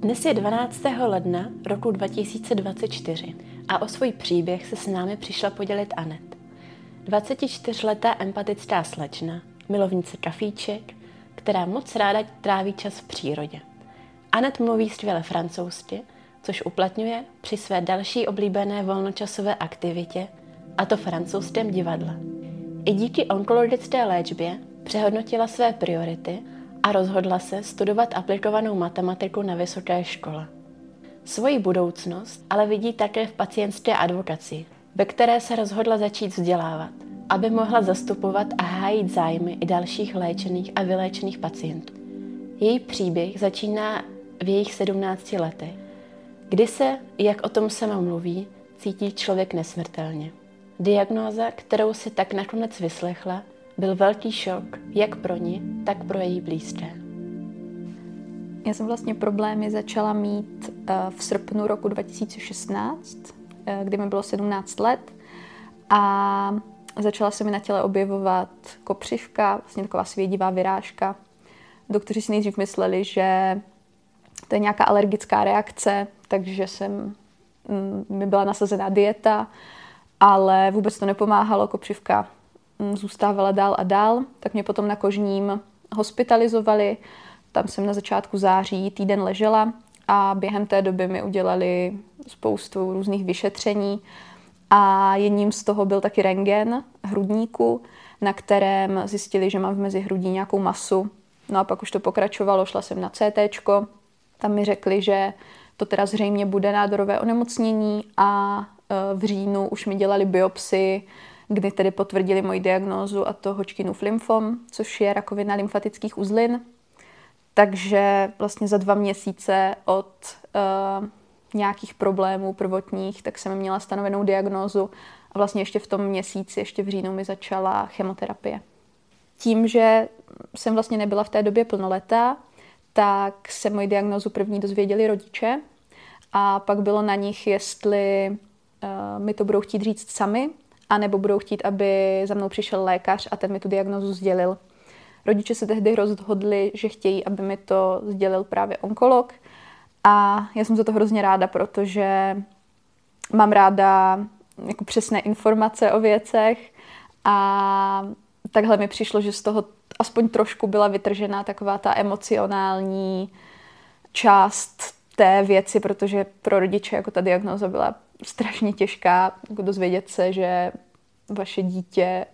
Dnes je 12. ledna roku 2024 a o svůj příběh se s námi přišla podělit Anet. 24letá empatická slečna, milovnice kafíček, která moc ráda tráví čas v přírodě. Anet mluví skvěle francouzsky, což uplatňuje při své další oblíbené volnočasové aktivitě, a to francouzském divadle. I díky onkologické léčbě přehodnotila své priority a rozhodla se studovat aplikovanou matematiku na vysoké škole. Svoji budoucnost ale vidí také v pacientské advokaci, ve které se rozhodla začít vzdělávat, aby mohla zastupovat a hájit zájmy i dalších léčených a vyléčených pacientů. Její příběh začíná v jejich 17 letech, kdy se, jak o tom sama mluví, cítí člověk nesmrtelně. Diagnóza, kterou si tak nakonec vyslechla, byl velký šok, jak pro ni, tak pro její blízké. Já jsem vlastně problémy začala mít v srpnu roku 2016, kdy mi bylo 17 let a začala se mi na těle objevovat kopřivka, vlastně taková svědivá vyrážka. Doktoři si nejdřív mysleli, že to je nějaká alergická reakce, takže mi byla nasazená dieta, ale vůbec to nepomáhalo, kopřivka zůstávala dál a dál, tak mě potom na Kožním hospitalizovali. Tam jsem na začátku září týden ležela a během té doby mi udělali spoustu různých vyšetření a jedním z toho byl taky rentgen hrudníku, na kterém zjistili, že mám v mezihrudí nějakou masu. No a pak už to pokračovalo, šla jsem na CTčko, tam mi řekli, že to teda zřejmě bude nádorové onemocnění a v říjnu už mi dělali biopsii, kdy tedy potvrdili moji diagnózu, a to Hodgkinův lymfom, což je rakovina lymfatických uzlin. Takže vlastně za 2 měsíce od nějakých problémů prvotních, tak jsem měla stanovenou diagnózu a vlastně ještě v tom měsíci, ještě v říjnu mi začala chemoterapie. Tím, že jsem vlastně nebyla v té době plnoletá, tak se moji diagnózu první dozvěděli rodiče a pak bylo na nich, jestli mi to budou chtít říct sami, anebo budou chtít, aby za mnou přišel lékař a ten mi tu diagnózu sdělil. Rodiče se tehdy rozhodli, že chtějí, aby mi to sdělil právě onkolog a já jsem za to hrozně ráda, protože mám ráda jako přesné informace o věcech a takhle mi přišlo, že z toho aspoň trošku byla vytržená taková ta emocionální část té věci, protože pro rodiče jako ta diagnóza byla strašně těžká, jako dozvědět se, že vaše dítě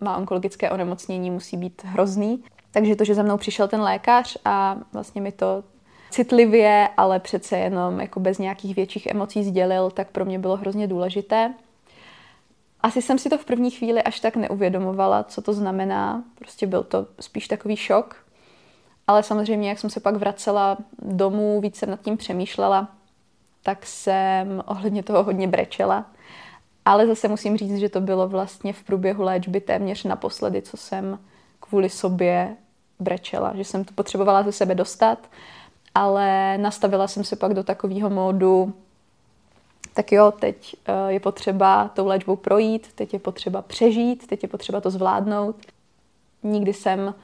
má onkologické onemocnění, musí být hrozný. Takže to, že za mnou přišel ten lékař a vlastně mi to citlivě, ale přece jenom jako bez nějakých větších emocí sdělil, tak pro mě bylo hrozně důležité. Asi jsem si to v první chvíli až tak neuvědomovala, co to znamená. Prostě byl to spíš takový šok. Ale samozřejmě, jak jsem se pak vracela domů, víc jsem nad tím přemýšlela, tak jsem ohledně toho hodně brečela. Ale zase musím říct, že to bylo vlastně v průběhu léčby téměř naposledy, co jsem kvůli sobě brečela. Že jsem to potřebovala ze sebe dostat, ale nastavila jsem se pak do takového módu, tak jo, teď je potřeba tou léčbou projít, teď je potřeba přežít, teď je potřeba to zvládnout. Nikdy jsem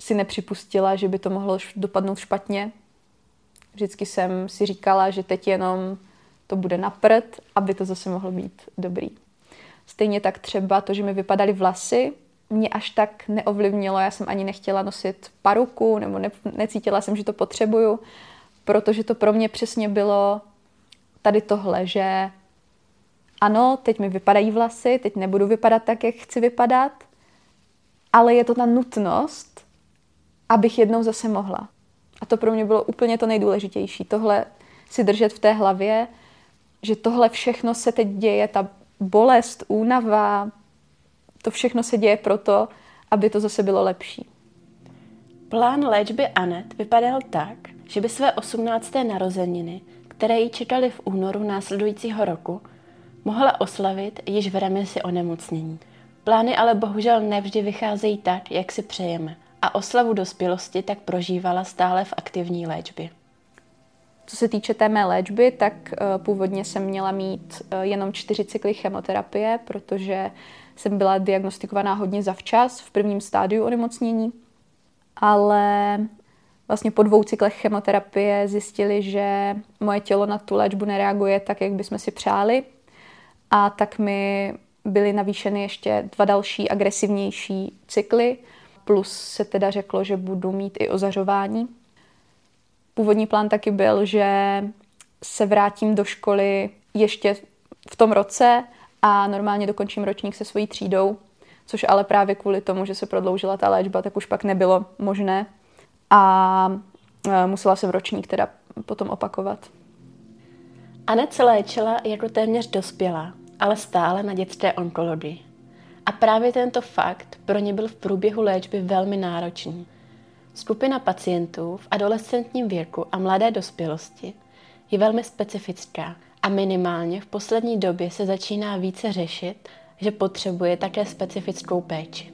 si nepřipustila, že by to mohlo dopadnout špatně. Vždycky jsem si říkala, že teď jenom to bude na prd, aby to zase mohlo být dobrý. Stejně tak třeba to, že mi vypadaly vlasy, mě až tak neovlivnilo. Já jsem ani nechtěla nosit paruku, nebo necítila jsem, že to potřebuju, protože to pro mě přesně bylo tady tohle, že ano, teď mi vypadají vlasy, teď nebudu vypadat tak, jak chci vypadat, ale je to ta nutnost, abych jednou zase mohla. A to pro mě bylo úplně to nejdůležitější. Tohle si držet v té hlavě, že tohle všechno se teď děje, ta bolest, únava, to všechno se děje proto, aby to zase bylo lepší. Plán léčby Anet vypadal tak, že by své 18. narozeniny, které ji čekaly v únoru následujícího roku, mohla oslavit již v remisi onemocnění. Plány ale bohužel nevždy vycházejí tak, jak si přejeme. A oslavu dospělosti tak prožívala stále v aktivní léčbě. Co se týče té mé léčby, tak původně jsem měla mít jenom 4 cykly chemoterapie, protože jsem byla diagnostikovaná hodně zavčas v prvním stádiu onemocnění. Ale vlastně po 2 cyklech chemoterapie zjistili, že moje tělo na tu léčbu nereaguje tak, jak bychom si přáli. A tak mi byly navýšeny ještě 2 další agresivnější cykly, plus se teda řeklo, že budu mít i ozařování. Původní plán taky byl, že se vrátím do školy ještě v tom roce a normálně dokončím ročník se svojí třídou, což ale právě kvůli tomu, že se prodloužila ta léčba, tak už pak nebylo možné a musela jsem ročník teda potom opakovat. Anet se léčila jako téměř dospělá, ale stále na dětské onkologii. A právě tento fakt pro ně byl v průběhu léčby velmi náročný. Skupina pacientů v adolescentním věku a mladé dospělosti je velmi specifická a minimálně v poslední době se začíná více řešit, že potřebuje také specifickou péči.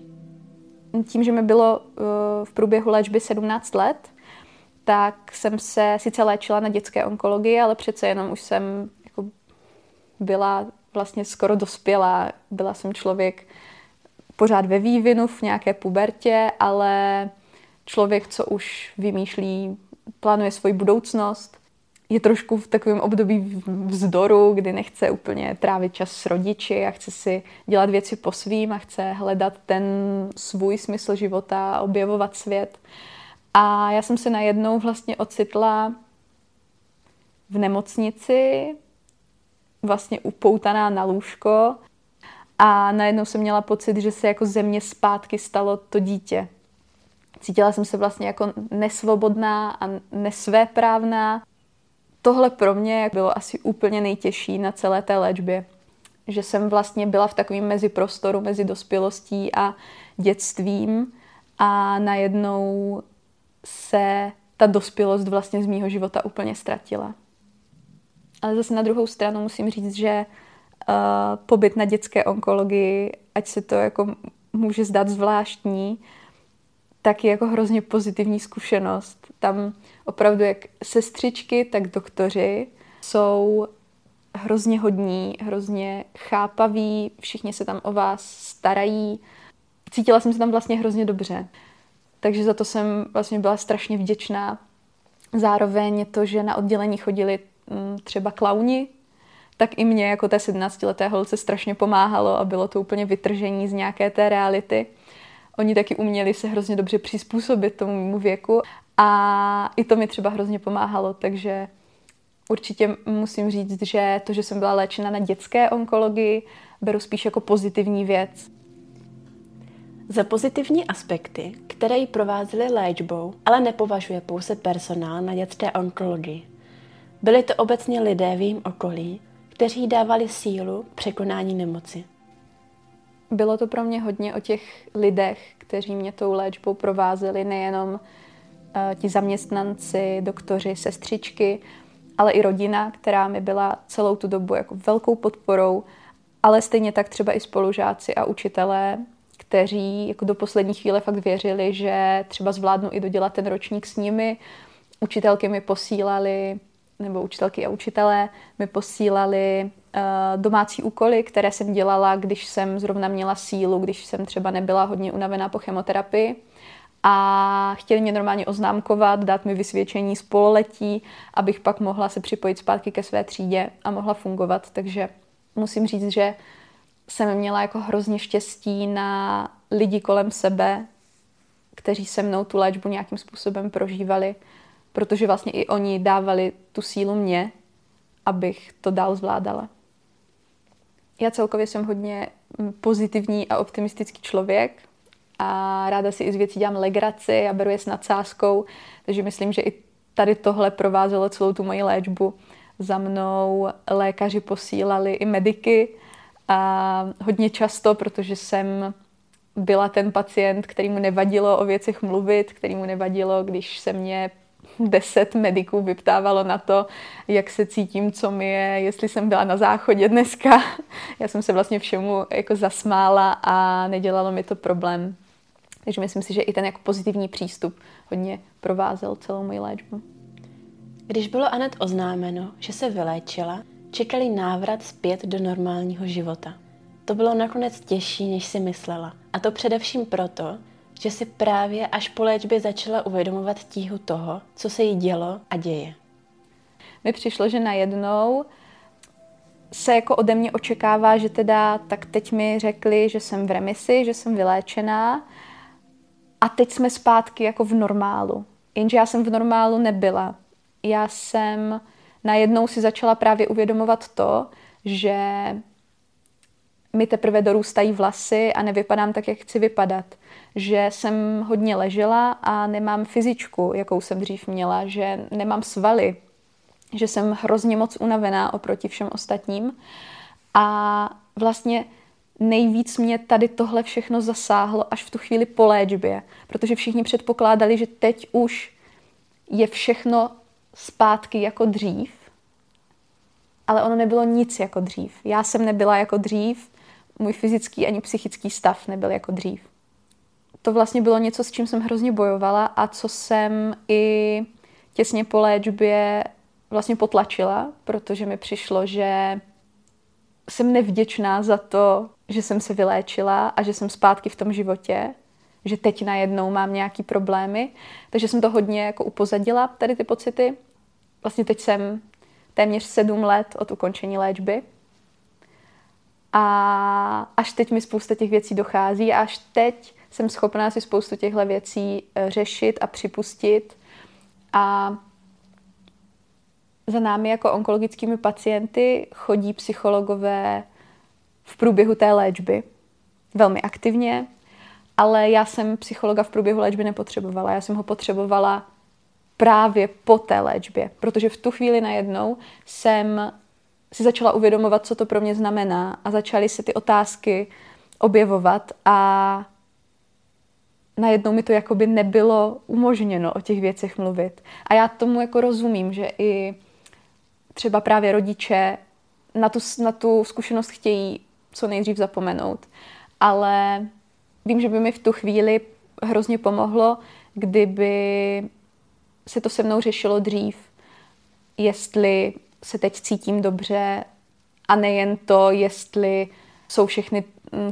Tím, že mi bylo v průběhu léčby 17 let, tak jsem se sice léčila na dětské onkologii, ale přece jenom už jsem jako byla vlastně skoro dospělá. Byla jsem člověk pořád ve vývinu, v nějaké pubertě, ale člověk, co už vymýšlí, plánuje svoji budoucnost, je trošku v takovém období vzdoru, kdy nechce úplně trávit čas s rodiči a chce si dělat věci po svým a chce hledat ten svůj smysl života, objevovat svět. A já jsem se najednou vlastně ocitla v nemocnici, vlastně upoutaná na lůžko a najednou jsem měla pocit, že se jako ze mě zpátky stalo to dítě. Cítila jsem se vlastně jako nesvobodná a nesvéprávná. Tohle pro mě bylo asi úplně nejtěžší na celé té léčbě. Že jsem vlastně byla v takovém meziprostoru mezi dospělostí a dětstvím a najednou se ta dospělost vlastně z mýho života úplně ztratila. Ale zase na druhou stranu musím říct, že pobyt na dětské onkologii, ať se to jako může zdát zvláštní, tak je jako hrozně pozitivní zkušenost. Tam opravdu jak sestřičky, tak doktoři jsou hrozně hodní, hrozně chápaví, všichni se tam o vás starají. Cítila jsem se tam vlastně hrozně dobře. Takže za to jsem vlastně byla strašně vděčná. Zároveň to, že na oddělení chodili třeba klauni, tak i mě jako té 17-leté holce strašně pomáhalo a bylo to úplně vytržení z nějaké té reality. Oni taky uměli se hrozně dobře přizpůsobit tomu mému věku a i to mi třeba hrozně pomáhalo, takže určitě musím říct, že to, že jsem byla léčena na dětské onkologii, beru spíš jako pozitivní věc. Za pozitivní aspekty, které ji provázely léčbou, ale nepovažuje pouze personál na dětské onkologii. Byli to obecně lidé v jejím okolí, kteří dávali sílu překonání nemoci. Bylo to pro mě hodně o těch lidech, kteří mě tou léčbou provázeli, nejenom ti zaměstnanci, doktoři, sestřičky, ale i rodina, která mi byla celou tu dobu jako velkou podporou, ale stejně tak třeba i spolužáci a učitelé, kteří jako do poslední chvíle fakt věřili, že třeba zvládnu i dodělat ten ročník s nimi. Učitelky mi posílali, nebo učitelky a učitelé mi posílali domácí úkoly, které jsem dělala, když jsem zrovna měla sílu, když jsem třeba nebyla hodně unavená po chemoterapii. A chtěli mě normálně oznámkovat, dát mi vysvědčení z pololetí, abych pak mohla se připojit zpátky ke své třídě a mohla fungovat. Takže musím říct, že jsem měla jako hrozně štěstí na lidi kolem sebe, kteří se mnou tu léčbu nějakým způsobem prožívali, protože vlastně i oni dávali tu sílu mně, abych to dál zvládala. Já celkově jsem hodně pozitivní a optimistický člověk a ráda si i z věcí dělám legraci a beru je s nadsázkou, takže myslím, že i tady tohle provázelo celou tu moji léčbu. Za mnou lékaři posílali i mediky a hodně často, protože jsem byla ten pacient, kterýmu nevadilo o věcech mluvit, kterýmu nevadilo, když se mě 10 mediků vyptávalo na to, jak se cítím, co mi je, jestli jsem byla na záchodě dneska. Já jsem se vlastně všemu jako zasmála a nedělalo mi to problém. Takže myslím si, že i ten jako pozitivní přístup hodně provázel celou moji léčbu. Když bylo Anet oznámeno, že se vyléčila, čekali návrat zpět do normálního života. To bylo nakonec těžší, než si myslela. A to především proto, že si právě až po léčbě začala uvědomovat tíhu toho, co se jí dělo a děje. Mi přišlo, že najednou se jako ode mě očekává, že teda tak teď mi řekli, že jsem v remisi, že jsem vyléčená a teď jsme zpátky jako v normálu. Jenže já jsem v normálu nebyla. Já jsem najednou si začala právě uvědomovat to, že mi teprve dorůstají vlasy a nevypadám tak, jak chci vypadat. Že jsem hodně ležela a nemám fyzičku, jakou jsem dřív měla, že nemám svaly, že jsem hrozně moc unavená oproti všem ostatním. A vlastně nejvíc mě tady tohle všechno zasáhlo až v tu chvíli po léčbě, protože všichni předpokládali, že teď už je všechno zpátky jako dřív, ale ono nebylo nic jako dřív. Já jsem nebyla jako dřív, můj fyzický ani psychický stav nebyl jako dřív. To vlastně bylo něco, s čím jsem hrozně bojovala a co jsem i těsně po léčbě vlastně potlačila, protože mi přišlo, že jsem nevděčná za to, že jsem se vyléčila a že jsem zpátky v tom životě, že teď najednou mám nějaký problémy, takže jsem to hodně jako upozadila, tady ty pocity. Vlastně teď jsem téměř 7 let od ukončení léčby a až teď mi spousta těch věcí dochází a až teď jsem schopná si spoustu těchto věcí řešit a připustit a za námi jako onkologickými pacienty chodí psychologové v průběhu té léčby velmi aktivně, ale já jsem psychologa v průběhu léčby nepotřebovala. Já jsem ho potřebovala právě po té léčbě, protože v tu chvíli najednou jsem si začala uvědomovat, co to pro mě znamená a začaly se ty otázky objevovat a najednou mi to jakoby nebylo umožněno o těch věcech mluvit. A já tomu jako rozumím, že i třeba právě rodiče na tu zkušenost chtějí co nejdřív zapomenout. Ale vím, že by mi v tu chvíli hrozně pomohlo, kdyby se to se mnou řešilo dřív. Jestli se teď cítím dobře a nejen to, jestli jsou všechny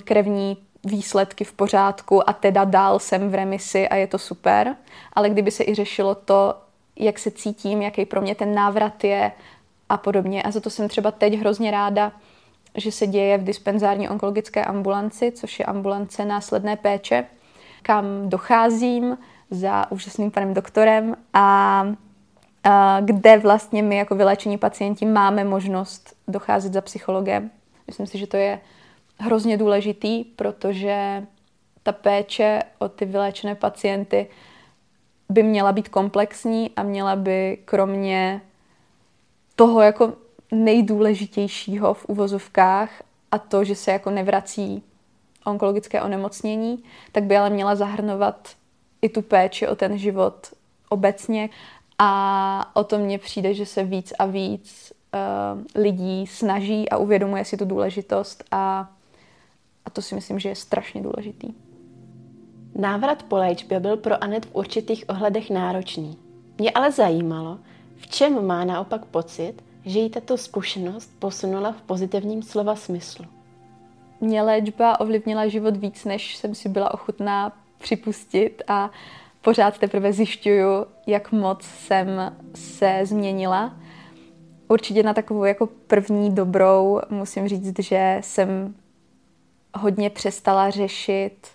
krevní výsledky v pořádku a teda dál jsem v remisi a je to super, ale kdyby se i řešilo to, jak se cítím, jaký pro mě ten návrat je a podobně. A za to jsem třeba teď hrozně ráda, že se děje v dispenzární onkologické ambulanci, což je ambulance následné péče, kam docházím za úžasným panem doktorem a kde vlastně my jako vyléčení pacienti máme možnost docházet za psychologem. Myslím si, že to je hrozně důležitý, protože ta péče o ty vyléčené pacienty by měla být komplexní a měla by kromě toho jako nejdůležitějšího v uvozovkách a to, že se jako nevrací onkologické onemocnění, tak by ale měla zahrnovat i tu péči o ten život obecně a o to mně přijde, že se víc a víc lidí snaží a uvědomuje si tu důležitost a to si myslím, že je strašně důležitý. Návrat po léčbě byl pro Anet v určitých ohledech náročný. Mě ale zajímalo, v čem má naopak pocit, že jí tato zkušenost posunula v pozitivním slova smyslu. Mě léčba ovlivnila život víc, než jsem si byla ochotná připustit a pořád teprve zjišťuju, jak moc jsem se změnila. Určitě na takovou jako první dobrou musím říct, že jsem hodně přestala řešit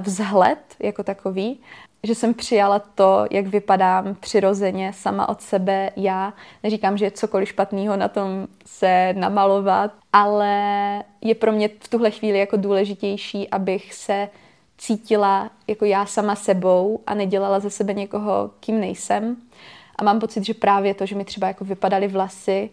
vzhled jako takový, že jsem přijala to, jak vypadám přirozeně sama od sebe já. Neříkám, že je cokoliv špatného na tom se namalovat, ale je pro mě v tuhle chvíli jako důležitější, abych se cítila jako já sama sebou a nedělala ze sebe někoho, kým nejsem. A mám pocit, že právě to, že mi třeba jako vypadaly vlasy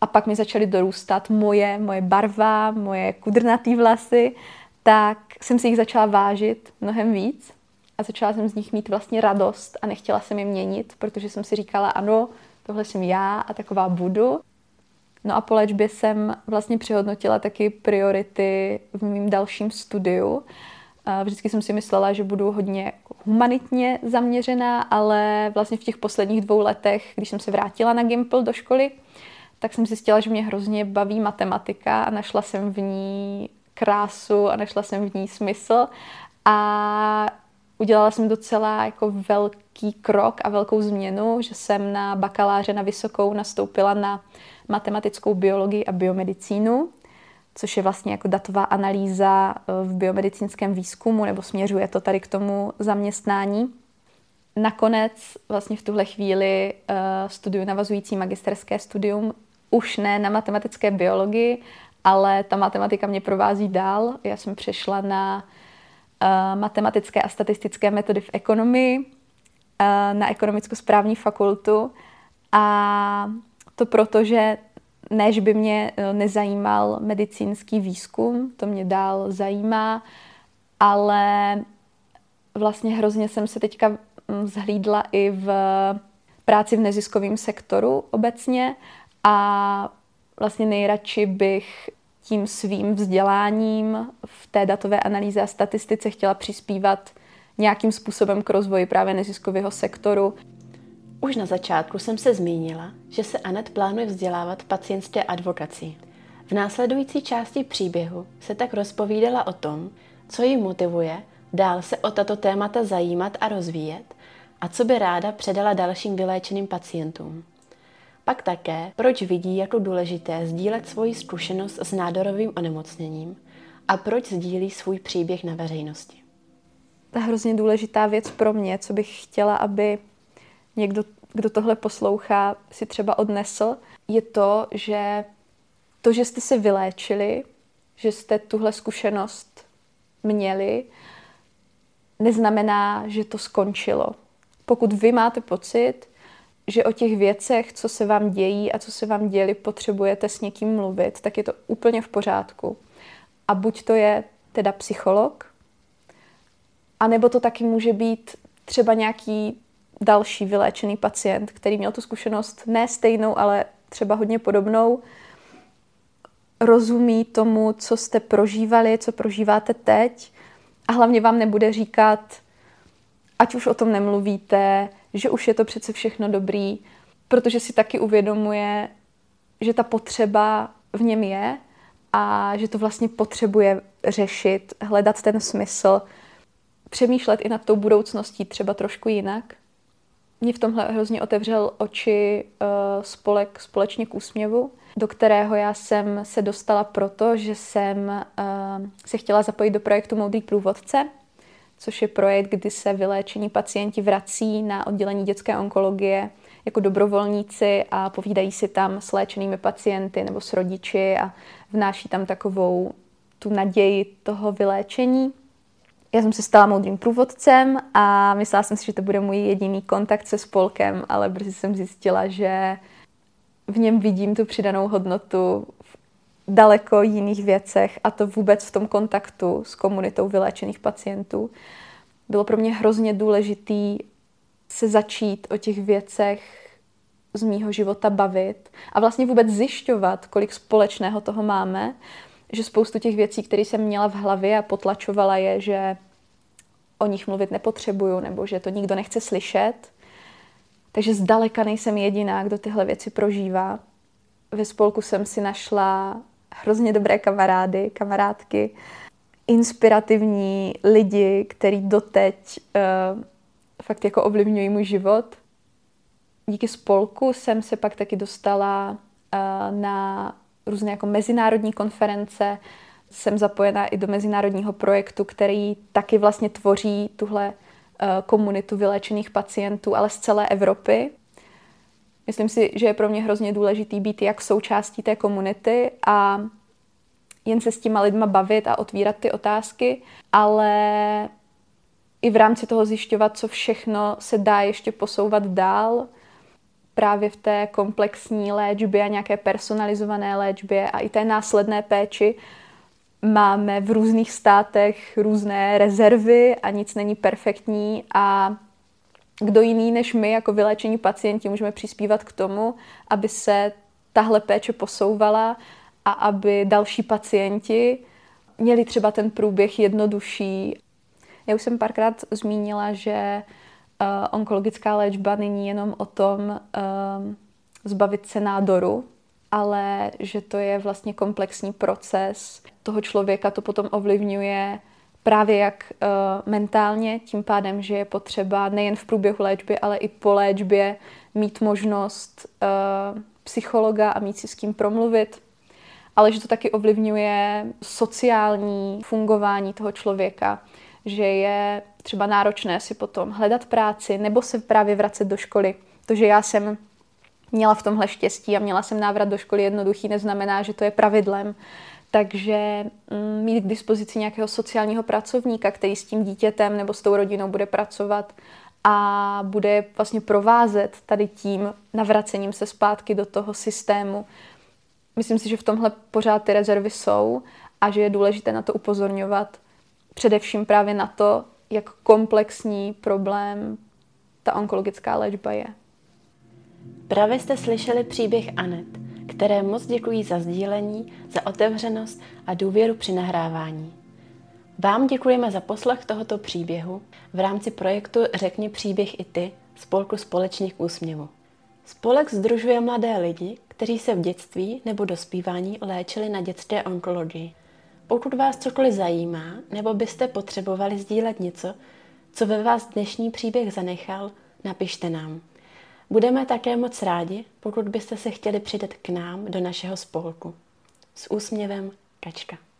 a pak mi začaly dorůstat moje barva, moje kudrnatý vlasy, tak jsem si jich začala vážit mnohem víc a začala jsem z nich mít vlastně radost a nechtěla jsem je měnit, protože jsem si říkala, ano, tohle jsem já a taková budu. No a po léčbě jsem vlastně přehodnotila taky priority v mým dalším studiu. Vždycky jsem si myslela, že budu hodně humanitně zaměřená, ale vlastně v těch posledních 2 letech, když jsem se vrátila na Gimpl do školy, tak jsem zjistila, že mě hrozně baví matematika a našla jsem v ní krásu a našla jsem v ní smysl a udělala jsem docela jako velký krok a velkou změnu, že jsem na bakaláře na vysokou nastoupila na matematickou biologii a biomedicínu, což je vlastně jako datová analýza v biomedicínském výzkumu, nebo směřuje to tady k tomu zaměstnání. Nakonec vlastně v tuhle chvíli studuju navazující magisterské studium, už ne na matematické biologii, ale ta matematika mě provází dál. Já jsem přešla na matematické a statistické metody v ekonomii, na ekonomicko-správní fakultu, a to proto, že než by mě nezajímal medicínský výzkum, to mě dál zajímá, ale vlastně hrozně jsem se teďka zhlídla i v práci v neziskovém sektoru obecně a vlastně nejradši bych tím svým vzděláním v té datové analýze a statistice chtěla přispívat nějakým způsobem k rozvoji právě neziskového sektoru. Už na začátku jsem se zmínila, že se Anet plánuje vzdělávat v pacientské advokaci. V následující části příběhu se tak rozpovídala o tom, co ji motivuje dál se o tato témata zajímat a rozvíjet a co by ráda předala dalším vyléčeným pacientům. Pak také, proč vidí jako důležité sdílet svoji zkušenost s nádorovým onemocněním a proč sdílí svůj příběh na veřejnosti. Ta hrozně důležitá věc pro mě, co bych chtěla, aby někdo, kdo tohle poslouchá, si třeba odnesl, je to, že jste se vyléčili, že jste tuhle zkušenost měli, neznamená, že to skončilo. Pokud vy máte pocit, že o těch věcech, co se vám dějí a co se vám děli, potřebujete s někým mluvit, tak je to úplně v pořádku. A buď to je teda psycholog, anebo to taky může být třeba nějaký další vyléčený pacient, který měl tu zkušenost ne stejnou, ale třeba hodně podobnou, rozumí tomu, co jste prožívali, co prožíváte teď, a hlavně vám nebude říkat, ať už o tom nemluvíte, že už je to přece všechno dobrý, protože si taky uvědomuje, že ta potřeba v něm je a že to vlastně potřebuje řešit, hledat ten smysl, přemýšlet i nad tou budoucností třeba trošku jinak. Mě v tomhle hrozně otevřel oči spolek Společně k úsměvu, do kterého já jsem se dostala proto, že jsem se chtěla zapojit do projektu Moudrý průvodce, což je projekt, kdy se vyléčení pacienti vrací na oddělení dětské onkologie jako dobrovolníci a povídají si tam s léčenými pacienty nebo s rodiči a vnáší tam takovou tu naději toho vyléčení. Já jsem se stala moudrým průvodcem a myslela jsem si, že to bude můj jediný kontakt se spolkem, ale brzy jsem zjistila, že v něm vidím tu přidanou hodnotu v daleko jiných věcech, a to vůbec v tom kontaktu s komunitou vyléčených pacientů. Bylo pro mě hrozně důležité se začít o těch věcech z mýho života bavit a vlastně vůbec zjišťovat, kolik společného toho máme, že spoustu těch věcí, které jsem měla v hlavě a potlačovala je, že o nich mluvit nepotřebuju nebo že to nikdo nechce slyšet. Takže zdaleka nejsem jediná, kdo tyhle věci prožívá. Ve spolku jsem si našla hrozně dobré kamarády, kamarádky, inspirativní lidi, kteří doteď fakt jako ovlivňují můj život. Díky spolku jsem se pak taky dostala na různé jako mezinárodní konference. Jsem zapojená i do mezinárodního projektu, který taky vlastně tvoří tuhle komunitu vyléčených pacientů, ale z celé Evropy. Myslím si, že je pro mě hrozně důležitý být jak součástí té komunity a jen se s těma lidma bavit a otvírat ty otázky, ale i v rámci toho zjišťovat, co všechno se dá ještě posouvat dál právě v té komplexní léčbě a nějaké personalizované léčbě a i té následné péči. Máme v různých státech různé rezervy a nic není perfektní a kdo jiný než my jako vyléčení pacienti můžeme přispívat k tomu, aby se tahle péče posouvala a aby další pacienti měli třeba ten průběh jednodušší. Já už jsem párkrát zmínila, že onkologická léčba není jenom o tom zbavit se nádoru, ale že to je vlastně komplexní proces. Toho člověka to potom ovlivňuje právě jak mentálně, tím pádem, že je potřeba nejen v průběhu léčby, ale i po léčbě mít možnost psychologa a mít si s kým promluvit, ale že to taky ovlivňuje sociální fungování toho člověka, že je třeba náročné si potom hledat práci nebo se právě vracet do školy. To, že já jsem měla v tomhle štěstí a měla jsem návrat do školy jednoduchý, neznamená, že to je pravidlem. Takže mít k dispozici nějakého sociálního pracovníka, který s tím dítětem nebo s tou rodinou bude pracovat a bude vlastně provázet tady tím navracením se zpátky do toho systému. Myslím si, že v tomhle pořád ty rezervy jsou a že je důležité na to upozorňovat, především právě na to, jak komplexní problém ta onkologická léčba je. Právě jste slyšeli příběh Anet, které moc děkuji za sdílení, za otevřenost a důvěru při nahrávání. Vám děkujeme za poslech tohoto příběhu v rámci projektu Řekni příběh i ty spolku Společně k úsměvu. Spolek sdružuje mladé lidi, kteří se v dětství nebo dospívání léčili na dětské onkologii. Pokud vás cokoliv zajímá nebo byste potřebovali sdílet něco, co ve vás dnešní příběh zanechal, napište nám. Budeme také moc rádi, pokud byste se chtěli přidat k nám do našeho spolku. S úsměvem, Kačka.